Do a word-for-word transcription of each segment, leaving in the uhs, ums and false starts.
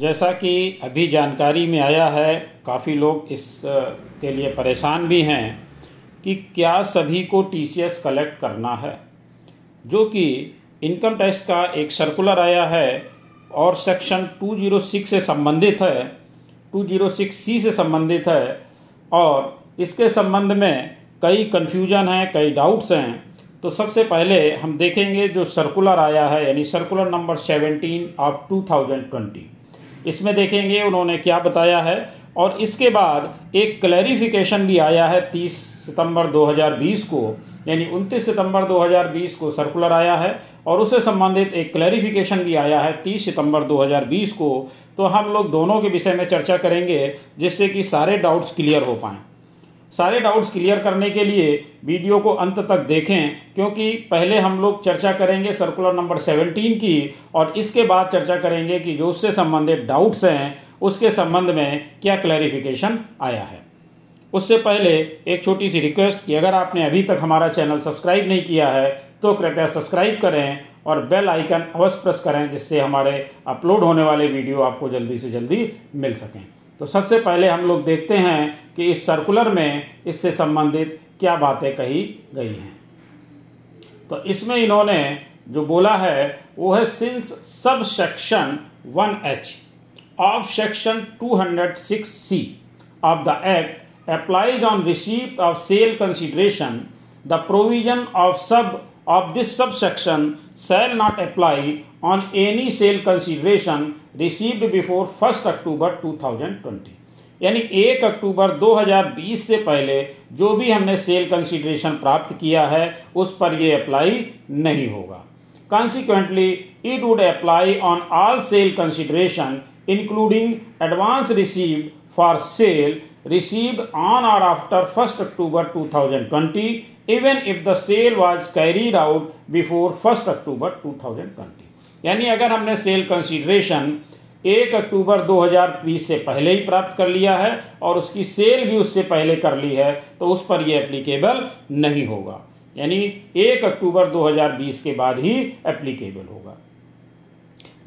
जैसा कि अभी जानकारी में आया है, काफ़ी लोग इस के लिए परेशान भी हैं कि क्या सभी को टीसीएस कलेक्ट करना है, जो कि इनकम टैक्स का एक सर्कुलर आया है और सेक्शन दो सौ छह से संबंधित है, दो सौ छह सी से संबंधित है। और इसके संबंध में कई कन्फ्यूजन हैं, कई डाउट्स हैं। तो सबसे पहले हम देखेंगे जो सर्कुलर आया है, यानी सर्कुलर नंबर सत्रह ऑफ दो हज़ार बीस, इसमें देखेंगे उन्होंने क्या बताया है। और इसके बाद एक क्लैरिफिकेशन भी आया है तीस सितंबर दो हज़ार बीस को, यानी उनतीस सितंबर दो हज़ार बीस को सर्कुलर आया है और उससे संबंधित एक क्लैरिफिकेशन भी आया है तीस सितंबर दो हज़ार बीस को। तो हम लोग दोनों के विषय में चर्चा करेंगे, जिससे कि सारे डाउट्स क्लियर हो पाएँ। सारे डाउट्स क्लियर करने के लिए वीडियो को अंत तक देखें, क्योंकि पहले हम लोग चर्चा करेंगे सर्कुलर नंबर सत्रह की और इसके बाद चर्चा करेंगे कि जो उससे संबंधित डाउट्स हैं उसके संबंध में क्या क्लैरिफिकेशन आया है। उससे पहले एक छोटी सी रिक्वेस्ट कि अगर आपने अभी तक हमारा चैनल सब्सक्राइब नहीं किया है तो कृपया सब्सक्राइब करें और बेल आइकन अवश्य प्रेस करें, जिससे हमारे अपलोड होने वाले वीडियो आपको जल्दी से जल्दी मिल सकें। तो सबसे पहले हम लोग देखते हैं कि इस सर्कुलर में इससे संबंधित क्या बातें कही गई हैं। तो इसमें इन्होंने जो बोला है वो है, since sub section one H of Section two oh six C of the Act applies on receipt of sale consideration, the provision of sub of this subsection shall not apply on any sale consideration received before first October two thousand twenty. यानी एक अक्टूबर दो हज़ार बीस से पहले जो भी हमने सेल कंसिडरेशन प्राप्त किया है उस पर ये अप्लाई नहीं होगा। Consequently, it would apply on all sale consideration including advance received for sale received on or after first October two thousand twenty, even if the sale was carried out before first October two thousand twenty. यानी अगर हमने cell consideration एक अक्टूबर दो हज़ार बीस से पहले ही प्राप्त कर लिया है और उसकी सेल भी उससे पहले कर ली है तो उस पर यह एप्लीकेबल नहीं होगा, यानी एक अक्टूबर दो हज़ार बीस के बाद ही एप्लीकेबल होगा।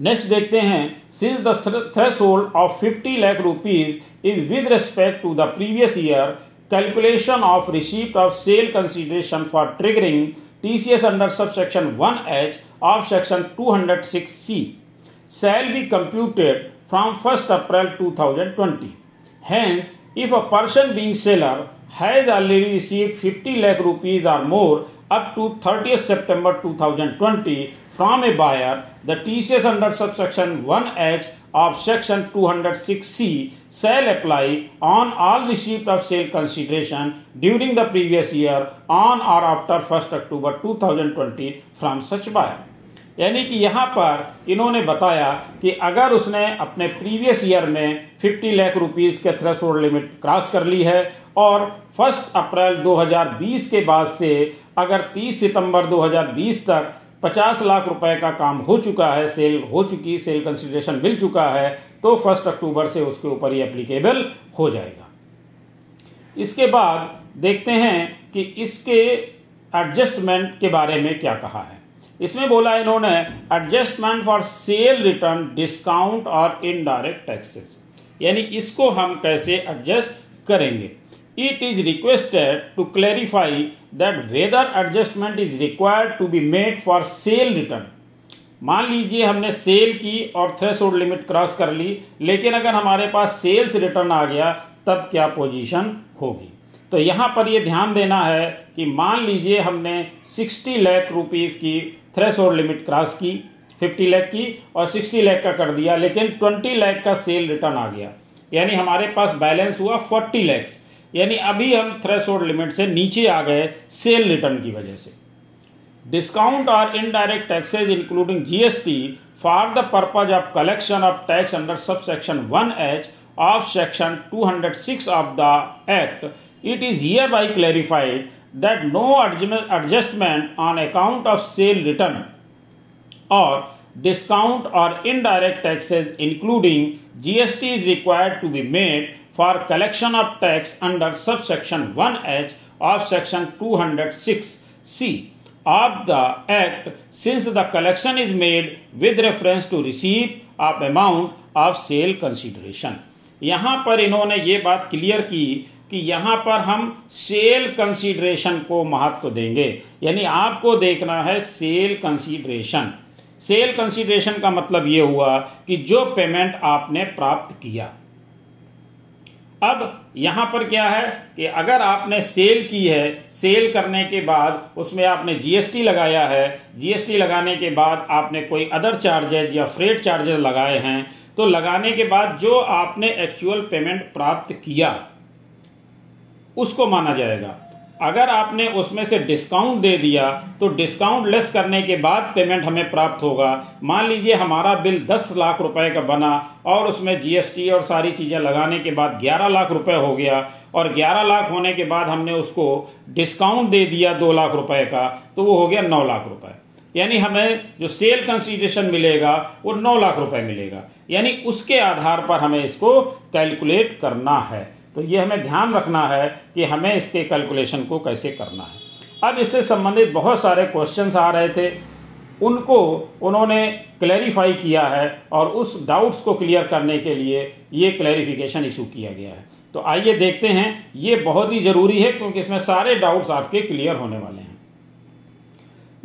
नेक्स्ट देखते हैं, since the threshold of fifty lakh rupees is with respect to the previous year, calculation of receipt of sale consideration for triggering TCS under subsection one H of section दो सौ छह C shall be computed from first April two thousand twenty. Hence if a person being seller has already received fifty lakh rupees or more up to thirtieth September two thousand twenty from a buyer, the T C S under subsection one H of section two oh six C shall apply on all receipt of sale consideration during the previous year on or after first October two thousand twenty from such buyer. यानी कि यहाँ पर इन्होंने बताया कि अगर उसने अपने प्रीवियस ईयर में पचास लाख रुपीस के थ्रेशोल्ड लिमिट क्रॉस कर ली है और फर्स्ट अप्रैल दो हज़ार बीस के बाद से अगर तीस सितंबर दो हज़ार बीस तक पचास लाख रुपए का काम हो चुका है, सेल हो चुकी, सेल कंसीडरेशन मिल चुका है, तो फर्स्ट अक्टूबर से उसके ऊपर ही एप्लीकेबल हो जाएगा। इसके बाद देखते हैं कि इसके एडजस्टमेंट के बारे में क्या कहा है। इसमें बोला इन्होंने, adjustment for sale return discount और इनडायरेक्ट टैक्सेस, यानी इसको हम कैसे एडजस्ट करेंगे। It is requested to clarify that whether adjustment is required to be made for sale return. मान लीजिए हमने सेल की और थ्रेशोल्ड लिमिट क्रॉस कर ली, लेकिन अगर हमारे पास सेल्स रिटर्न आ गया तब क्या पोजीशन होगी। तो यहाँ पर ये ध्यान देना है कि मान लीजिए हमने साठ लाख रुपीस की थ्रेशोल्ड लिमिट क्रॉस की, पचास लाख की और साठ लाख का कर दिया, लेकिन बीस लाख का सेल रिटर्न आ गया, यानी हमारे पास बैलेंस हुआ चालीस लाख, यानी अभी हम थ्रेशोल्ड लिमिट से नीचे आ गए सेल रिटर्न की वजह से। डिस्काउंट और indirect taxes including GST for the purpose of collection of tax under subsection one H of section दो सौ छह of the act, it is hereby clarified that no adjustment on account of sale return और discount और indirect taxes including GST is required to be made for collection of tax under subsection one H of section two oh six C of the Act, since the collection is made with reference to receipt of amount of sale consideration. यहाँ पर इन्होंने ये बात clear की कि यहाँ पर हम सेल कंसिडरेशन को महत्व देंगे, यानी आपको देखना है सेल कंसिडरेशन। सेल कंसिडरेशन का मतलब ये हुआ कि जो पेमेंट आपने प्राप्त किया। अब यहाँ पर क्या है कि अगर आपने सेल की है, सेल करने के बाद उसमें आपने जीएसटी लगाया है, जीएसटी लगाने के बाद आपने कोई अदर चार्जेज या फ्रेट चार्जेज लगाए हैं, तो लगाने के बाद जो आपने एक्चुअल पेमेंट प्राप्त किया उसको माना जाएगा। अगर आपने उसमें से डिस्काउंट दे दिया तो डिस्काउंट लेस करने के बाद पेमेंट हमें प्राप्त होगा। मान लीजिए हमारा बिल दस लाख रुपए का बना और उसमें जीएसटी और सारी चीज़ें लगाने के बाद ग्यारह लाख रुपए हो गया, और ग्यारह लाख होने के बाद हमने उसको डिस्काउंट दे दिया दो लाख रुपए का, तो वो हो गया नौ लाख रुपए। यानी हमें जो सेल कंसीडरेशन मिलेगा वो नौ लाख रुपए मिलेगा। यानी उसके आधार पर हमें इसको कैलकुलेट करना है। तो ये हमें ध्यान रखना है कि हमें इसके कैलकुलेशन को कैसे करना है। अब इससे संबंधित बहुत सारे क्वेश्चंस आ रहे थे, उनको उन्होंने क्लैरिफाई किया है और उस डाउट्स को क्लियर करने के लिए ये क्लैरिफिकेशन इशू किया गया है। तो आइए देखते हैं, ये बहुत ही ज़रूरी है क्योंकि इसमें सारे डाउट्स आपके क्लियर होने वाले हैं।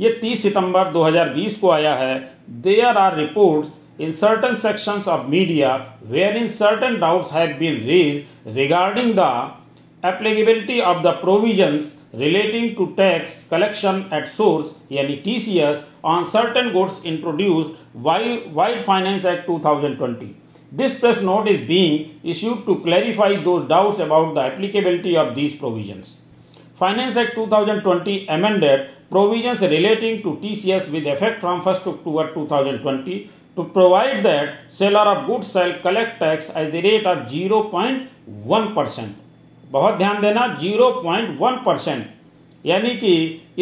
ये तीस सितंबर दो हज़ार बीस को आया है। There are reports in certain sections of media wherein certain doubts have been raised regarding the applicability of the provisions relating to tax collection at source यानी T C S on certain goods introduced while Finance Act twenty twenty. This press note is being issued to clarify those doubts about the applicability of these provisions. Finance Act twenty twenty amended provisions relating to T C S with effect from first October twenty twenty to provide that seller of goods shall collect tax at the rate of zero point one percent. बहुत ध्यान देना, zero point one percent यानी कि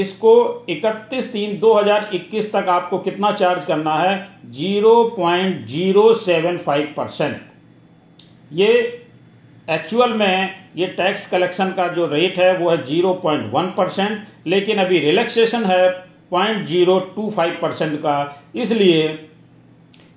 इसको इकतीस तीन दो हज़ार इक्कीस तक आपको कितना चार्ज करना है, zero point zero seven five percent। ये एक्चुअल में ये टैक्स कलेक्शन का जो रेट है वो है zero point one परसेंट, लेकिन अभी रिलैक्सेशन है zero point zero two five percent का, इसलिए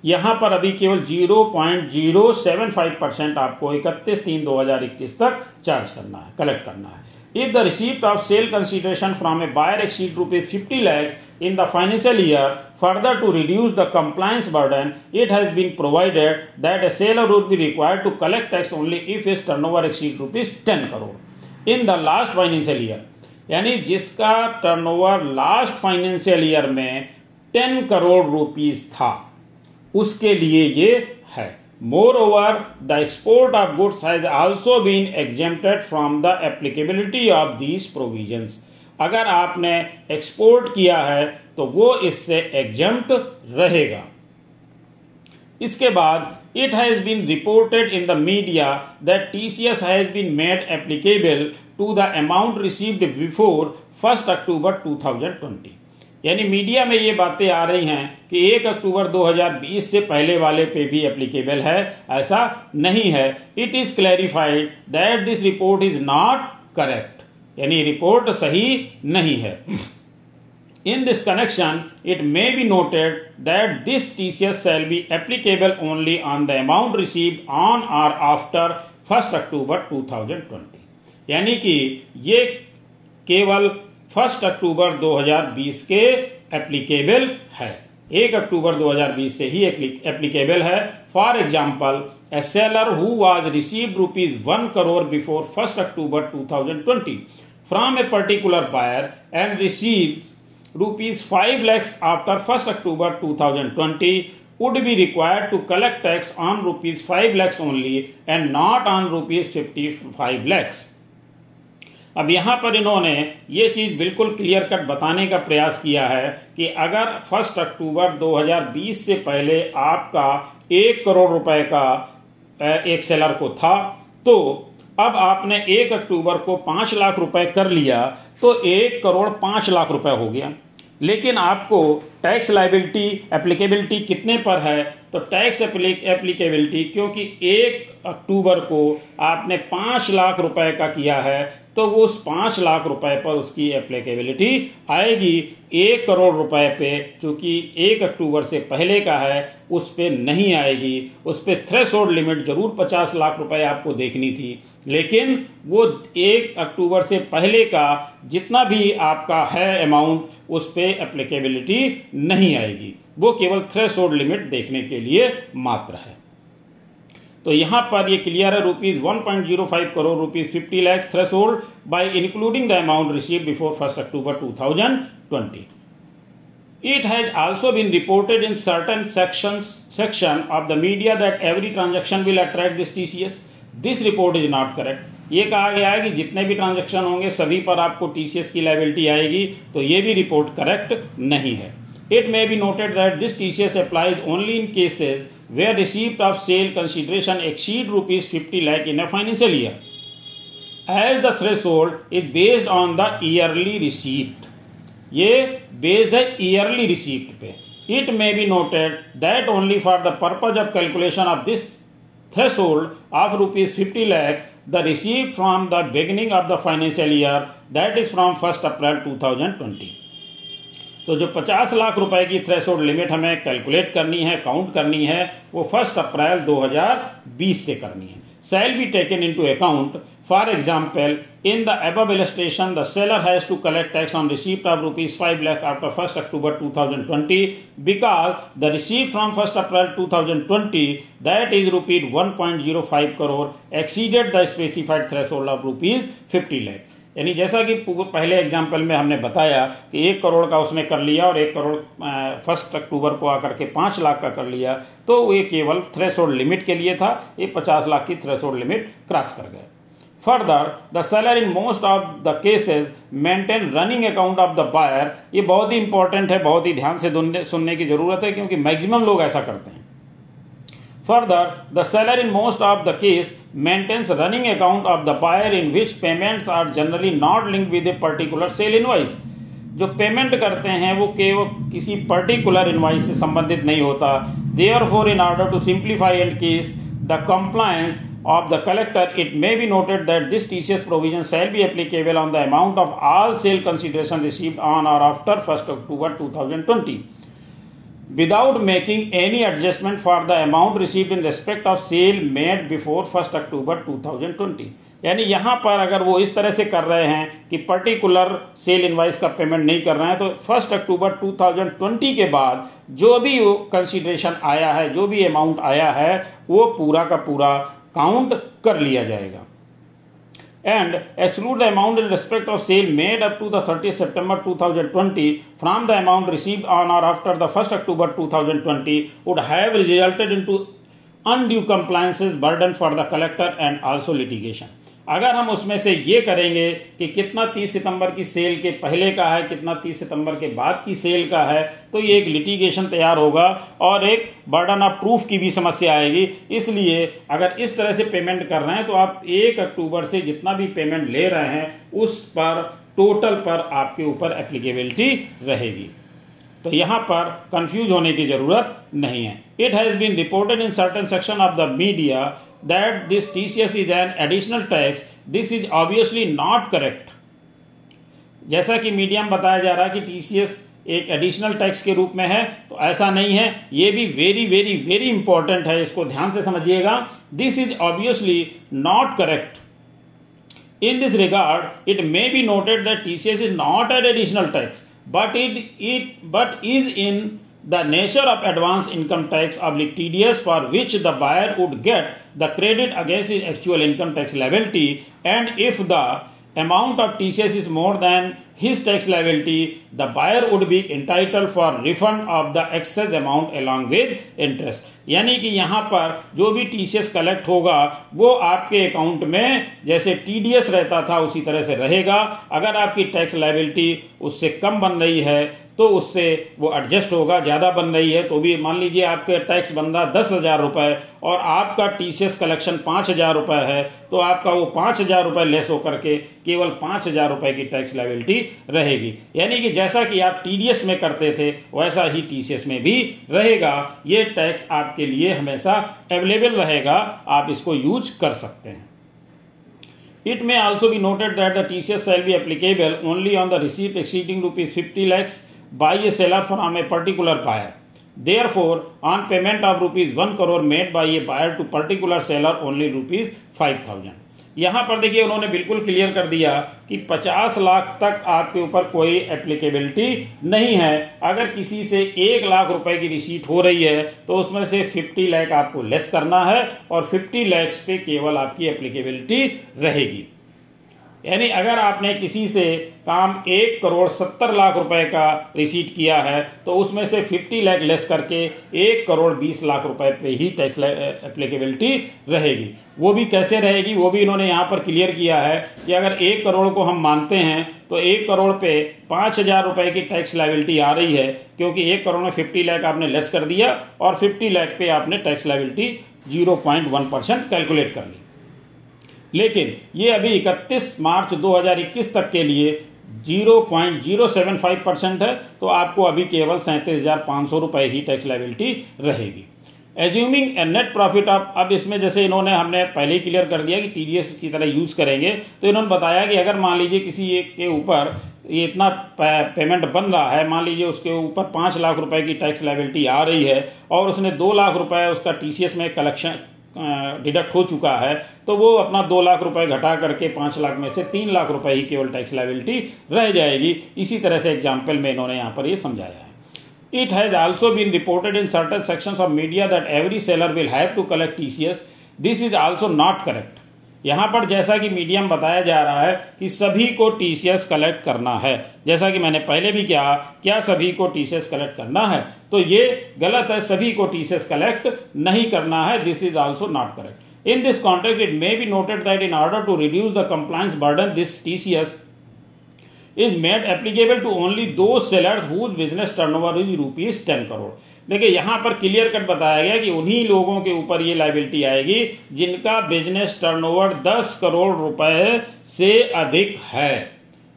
यहाँ पर अभी केवल zero point zero seven five percent आपको इकतीस तीन दो हज़ार इक्कीस तक चार्ज करना है, कलेक्ट करना है। If the receipt of sale consideration from a buyer exceed rupees fifty lakhs in the financial year, further to reduce the compliance burden, it has been provided that a seller would be required to collect tax only if is turnover exceed rupees ten crore in the last financial year. यानी जिसका turnover last financial year में ten crore rupees था उसके लिए ये है। Moreover the export of goods has also been exempted from the applicability of these provisions. अगर आपने एक्सपोर्ट किया है तो वो इससे एग्जेम्प्ट रहेगा। इसके बाद it has been reported in the media that TCS has been made applicable to the amount received before first October two thousand twenty. यानी मीडिया में ये बातें आ रही हैं कि एक अक्टूबर दो हज़ार बीस से पहले वाले पे भी एप्लीकेबल है, ऐसा नहीं है। It is clarified that this report is not correct, यानी रिपोर्ट सही नहीं है। In this connection it may be noted that this TCS shall be applicable only on the amount received on or after first October two thousand twenty. यानी कि ये केवल first October दो हज़ार बीस के एप्लीकेबल है, एक अक्टूबर दो हज़ार बीस से ही एप्लीकेबल है। For example, a seller who was received rupees one crore before first October two thousand twenty from a particular buyer and received rupees five lakhs after first October two thousand twenty would be required to collect tax on rupees five lakhs only and not on rupees fifty five lakhs. अब यहाँ पर इन्होंने ये चीज़ बिल्कुल clear cut बताने का प्रयास किया है कि अगर फर्स्ट अक्टूबर दो हज़ार बीस से पहले आपका एक करोड़ रुपए का एक सेलर को था, तो अब आपने एक अक्टूबर को पाँच लाख रुपए कर लिया तो एक करोड़ पाँच लाख रुपए हो गया, लेकिन आपको टैक्स लायबिलिटी एप्लीकेबिलिटी कितने पर है, तो टैक्स एप्लीकेबिलिटी क्योंकि एक अक्टूबर को आपने पाँच लाख रुपए का किया है तो वो उस पाँच लाख रुपए पर उसकी एप्लीकेबिलिटी आएगी। एक करोड़ रुपए पे चूँकि एक अक्टूबर से पहले का है उस पे नहीं आएगी। उस पे थ्रेशोल्ड लिमिट जरूर पचास लाख रुपए आपको देखनी थी, लेकिन वो एक अक्टूबर से पहले का जितना भी आपका है अमाउंट उस पे एप्लीकेबिलिटी नहीं आएगी। वो केवल थ्रेशोल्ड लिमिट देखने के लिए मात्र है। तो यहाँ पर ये क्लियर है, rupees one point zero five crore rupees fifty lakhs threshold by including the amount receive before first October two thousand twenty. It has also been reported in certain sections section of the media that every transaction will attract this T C S. This report is not correct. ये कहा गया है कि जितने भी transaction होंगे सभी पर आपको T C S की लायबिलिटी आएगी, तो ये भी रिपोर्ट करेक्ट नहीं है। It may be noted that this T C S applies only in cases where receipt of sale consideration exceed rupees fifty lakh in a financial year, as the threshold is based on the yearly receipt. ये based है yearly receipt पे। It may be noted that only for the purpose of calculation of this threshold of rupees fifty lakh the receipt from the beginning of the financial year that is from first April two thousand twenty. तो जो पचास लाख रुपए की threshold limit हमें calculate करनी है, count करनी है, वो फर्स्ट अप्रैल दो हज़ार बीस से करनी है। Shall be taken into account. For example, in the above illustration, the seller has to collect tax on receipt of rupees five lakh after first October two thousand twenty, because the receipt from first April two thousand twenty, that is rupees one point zero five crore, exceeded the specified threshold of rupees fifty lakh. यानी जैसा कि पहले example में हमने बताया कि एक करोड़ का उसने कर लिया और एक करोड़ फर्स्ट अक्टूबर को आकर के पाँच लाख का कर लिया, तो ये केवल थ्रेशोल्ड लिमिट के लिए था। ये पचास लाख की थ्रेशोल्ड लिमिट क्रॉस कर गए। Further the seller in most of the cases maintain running account of the buyer. ये बहुत ही इंपॉर्टेंट है, बहुत ही ध्यान से सुनने की ज़रूरत है, क्योंकि मैक्सिमम लोग ऐसा करते हैं। Further, the seller in most of the case maintains running account of the buyer in which payments are generally not linked with a particular sale invoice. जो पेमेंट करते हैं वो केवल किसी पर्टिकुलर इनवाइस से संबंधित नहीं होता। Therefore, in order to simplify and ease the compliance of the collector, it may be noted that this T C S provision shall be applicable on the amount of all sale consideration received on or after first October two thousand twenty. Without making any adjustment for the amount received in respect of sale made before first October two thousand twenty. यानी यहाँ पर अगर वो इस तरह से कर रहे हैं कि पर्टिकुलर सेल इनवाइस का पेमेंट नहीं कर रहे हैं, तो first October two thousand twenty के बाद जो भी कंसीडरेशन आया है, जो भी अमाउंट आया है, वो पूरा का पूरा काउंट कर लिया जाएगा। And exclude the amount in respect of sale made up to the thirtieth September two thousand twenty from the amount received on or after the first October two thousand twenty would have resulted into undue compliances burden for the collector and also litigation. अगर हम उसमें से ये करेंगे कि कितना तीस सितंबर की सेल के पहले का है, कितना तीस सितंबर के बाद की सेल का है, तो ये एक लिटिगेशन तैयार होगा और एक बर्डन ऑफ प्रूफ की भी समस्या आएगी। इसलिए अगर इस तरह से पेमेंट कर रहे हैं तो आप एक अक्टूबर से जितना भी पेमेंट ले रहे हैं उस पर टोटल पर आपके ऊपर एप्लीकेबिलिटी रहेगी। तो यहाँ पर कंफ्यूज होने की ज़रूरत नहीं है। It has been reported in certain section of the media that this T C S is an additional tax. This is obviously not correct. जैसा कि मीडिया में बताया जा रहा है कि T C S एक एडिशनल टैक्स के रूप में है, तो ऐसा नहीं है। ये भी वेरी वेरी वेरी इंपॉर्टेंट है, इसको ध्यान से समझिएगा। This is obviously not correct. In this regard it may be noted that T C S is not an additional tax but it it but is in the nature of advance income tax oblique T D S for which the buyer would get the credit against his actual income tax liability, and if the amount of T C S is more than his tax liability, the buyer would be entitled for refund of the excess amount along with interest. यानी कि यहाँ पर जो भी T C S collect होगा वो आपके account में जैसे T D S रहता था उसी तरह से रहेगा। अगर आपकी टैक्स लायबिलिटी उससे कम बन रही है तो उससे वो एडजस्ट होगा, ज़्यादा बन रही है तो भी, मान लीजिए आपके टैक्स बन रहा दस हज़ार रुपये और आपका T C S कलेक्शन पाँच हज़ार रुपये है, तो आपका वो पाँच हज़ार रुपये लेस होकर के केवल पाँच हज़ार रुपये की टैक्स लायबिलिटी रहेगी। यानी कि जैसा कि आप टीडीएस में करते थे वैसा ही टीसीएस में भी रहेगा। ये टैक्स आपके लिए हमेशा अवेलेबल रहेगा, आप इसको यूज कर सकते हैं। It may also be noted that the T C S shall be applicable only on the receipt exceeding rupees fifty lakhs by a seller from a particular buyer. Therefore, on payment of rupees one crore made by a buyer to particular seller, only rupees five thousand. यहाँ पर देखिए उन्होंने बिल्कुल clear कर दिया कि पचास लाख तक आपके ऊपर कोई एप्लीकेबिलिटी नहीं है। अगर किसी से एक लाख रुपए की रिसीट हो रही है तो उसमें से पचास लाख आपको लेस करना है और पचास लाख पे केवल आपकी एप्लीकेबिलिटी रहेगी। यानी अगर आपने किसी से काम एक करोड़ सत्तर लाख रुपए का रिसीट किया है तो उसमें से पचास लाख लेस करके एक करोड़ बीस लाख रुपए पे ही टैक्स एप्लीकेबिलिटी रहेगी। वो भी कैसे रहेगी वो भी इन्होंने यहाँ पर क्लियर किया है कि अगर एक करोड़ को हम मानते हैं तो एक करोड़ पे पाँच हज़ार रुपये की टैक्स लायबिलिटी आ रही है, क्योंकि एक करोड़ में पचास लाख आपने लेस कर दिया और पचास लाख पे आपने tax liability zero point one percent calculate कर ली। लेकिन ये अभी इकतीस मार्च दो हज़ार इक्कीस तक के लिए zero point zero seven five percent है, तो आपको अभी केवल सैंतीस हज़ार पाँच सौ रुपये ही टैक्स लायबिलिटी रहेगी। Assuming a net profit of, अब इसमें जैसे इन्होंने हमने पहले ही क्लियर कर दिया कि टीडीएस की तरह यूज़ करेंगे, तो इन्होंने बताया कि अगर मान लीजिए किसी एक के ऊपर ये इतना पेमेंट बन रहा है, मान लीजिए उसके ऊपर पाँच लाख रुपए की टैक्स लायबिलिटी आ रही है और उसने दो लाख रुपये उसका टीसीएस में कलेक्शन डिडक्ट हो चुका है, तो वो अपना दो लाख रुपए घटा करके पाँच लाख में से तीन लाख रुपए ही केवल टैक्स लायबिलिटी रह जाएगी। इसी तरह से एग्जाम्पल में इन्होंने यहाँ पर ये समझाया है। It has also been reported in certain sections of media that every seller will have to collect TCS, this is also not correct. यहाँ पर जैसा कि मीडिया में बताया जा रहा है कि सभी को टीसीएस कलेक्ट करना है, जैसा कि मैंने पहले भी कहा क्या सभी को टीसीएस कलेक्ट करना है, तो ये गलत है, सभी को टीसीएस कलेक्ट नहीं करना है। This is also not correct. In this context it may be noted that in order to reduce the compliance burden this TCS is made applicable to only those sellers whose business turnover is rupees ten crore. देखिए यहाँ पर clear cut बताया गया कि उन्हीं लोगों के ऊपर ये लायबिलिटी आएगी जिनका बिजनेस टर्नओवर दस करोड़ रुपए से अधिक है,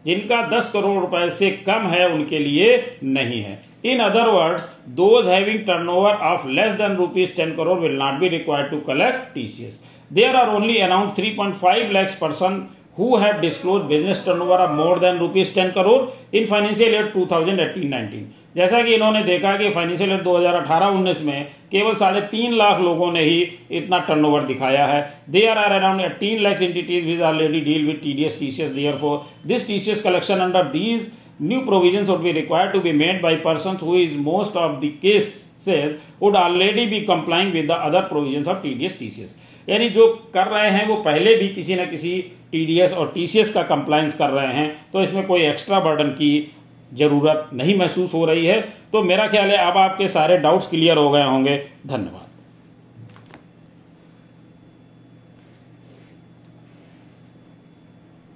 जिनका दस करोड़ रुपए से कम है उनके लिए नहीं है। In other words those having turnover of less than rupees ten crore will not be required to collect TCS. There are only around three point five lakhs person who have disclosed business turnover of more than rupees ten crore in financial year twenty eighteen nineteen। जैसा कि इन्होंने देखा कि financial year दो हज़ार अठारह उन्नीस में केवल साढ़े तीन लाख लोगों ने ही इतना टर्नओवर दिखाया है। There are around eighteen lakhs entities which already deal with TDS TCS, therefore this TCS collection under these new provisions would be required to be made by persons who is most of the cases would already be complying with the other provisions of TDS TCS. यानी जो कर रहे हैं वो पहले भी किसी न किसी टीडीएस और टीसीएस का कंप्लायंस कर रहे हैं, तो इसमें कोई एक्स्ट्रा बर्डन की ज़रूरत नहीं महसूस हो रही है। तो मेरा ख्याल है अब आपके सारे डाउट्स क्लियर हो गए होंगे। धन्यवाद।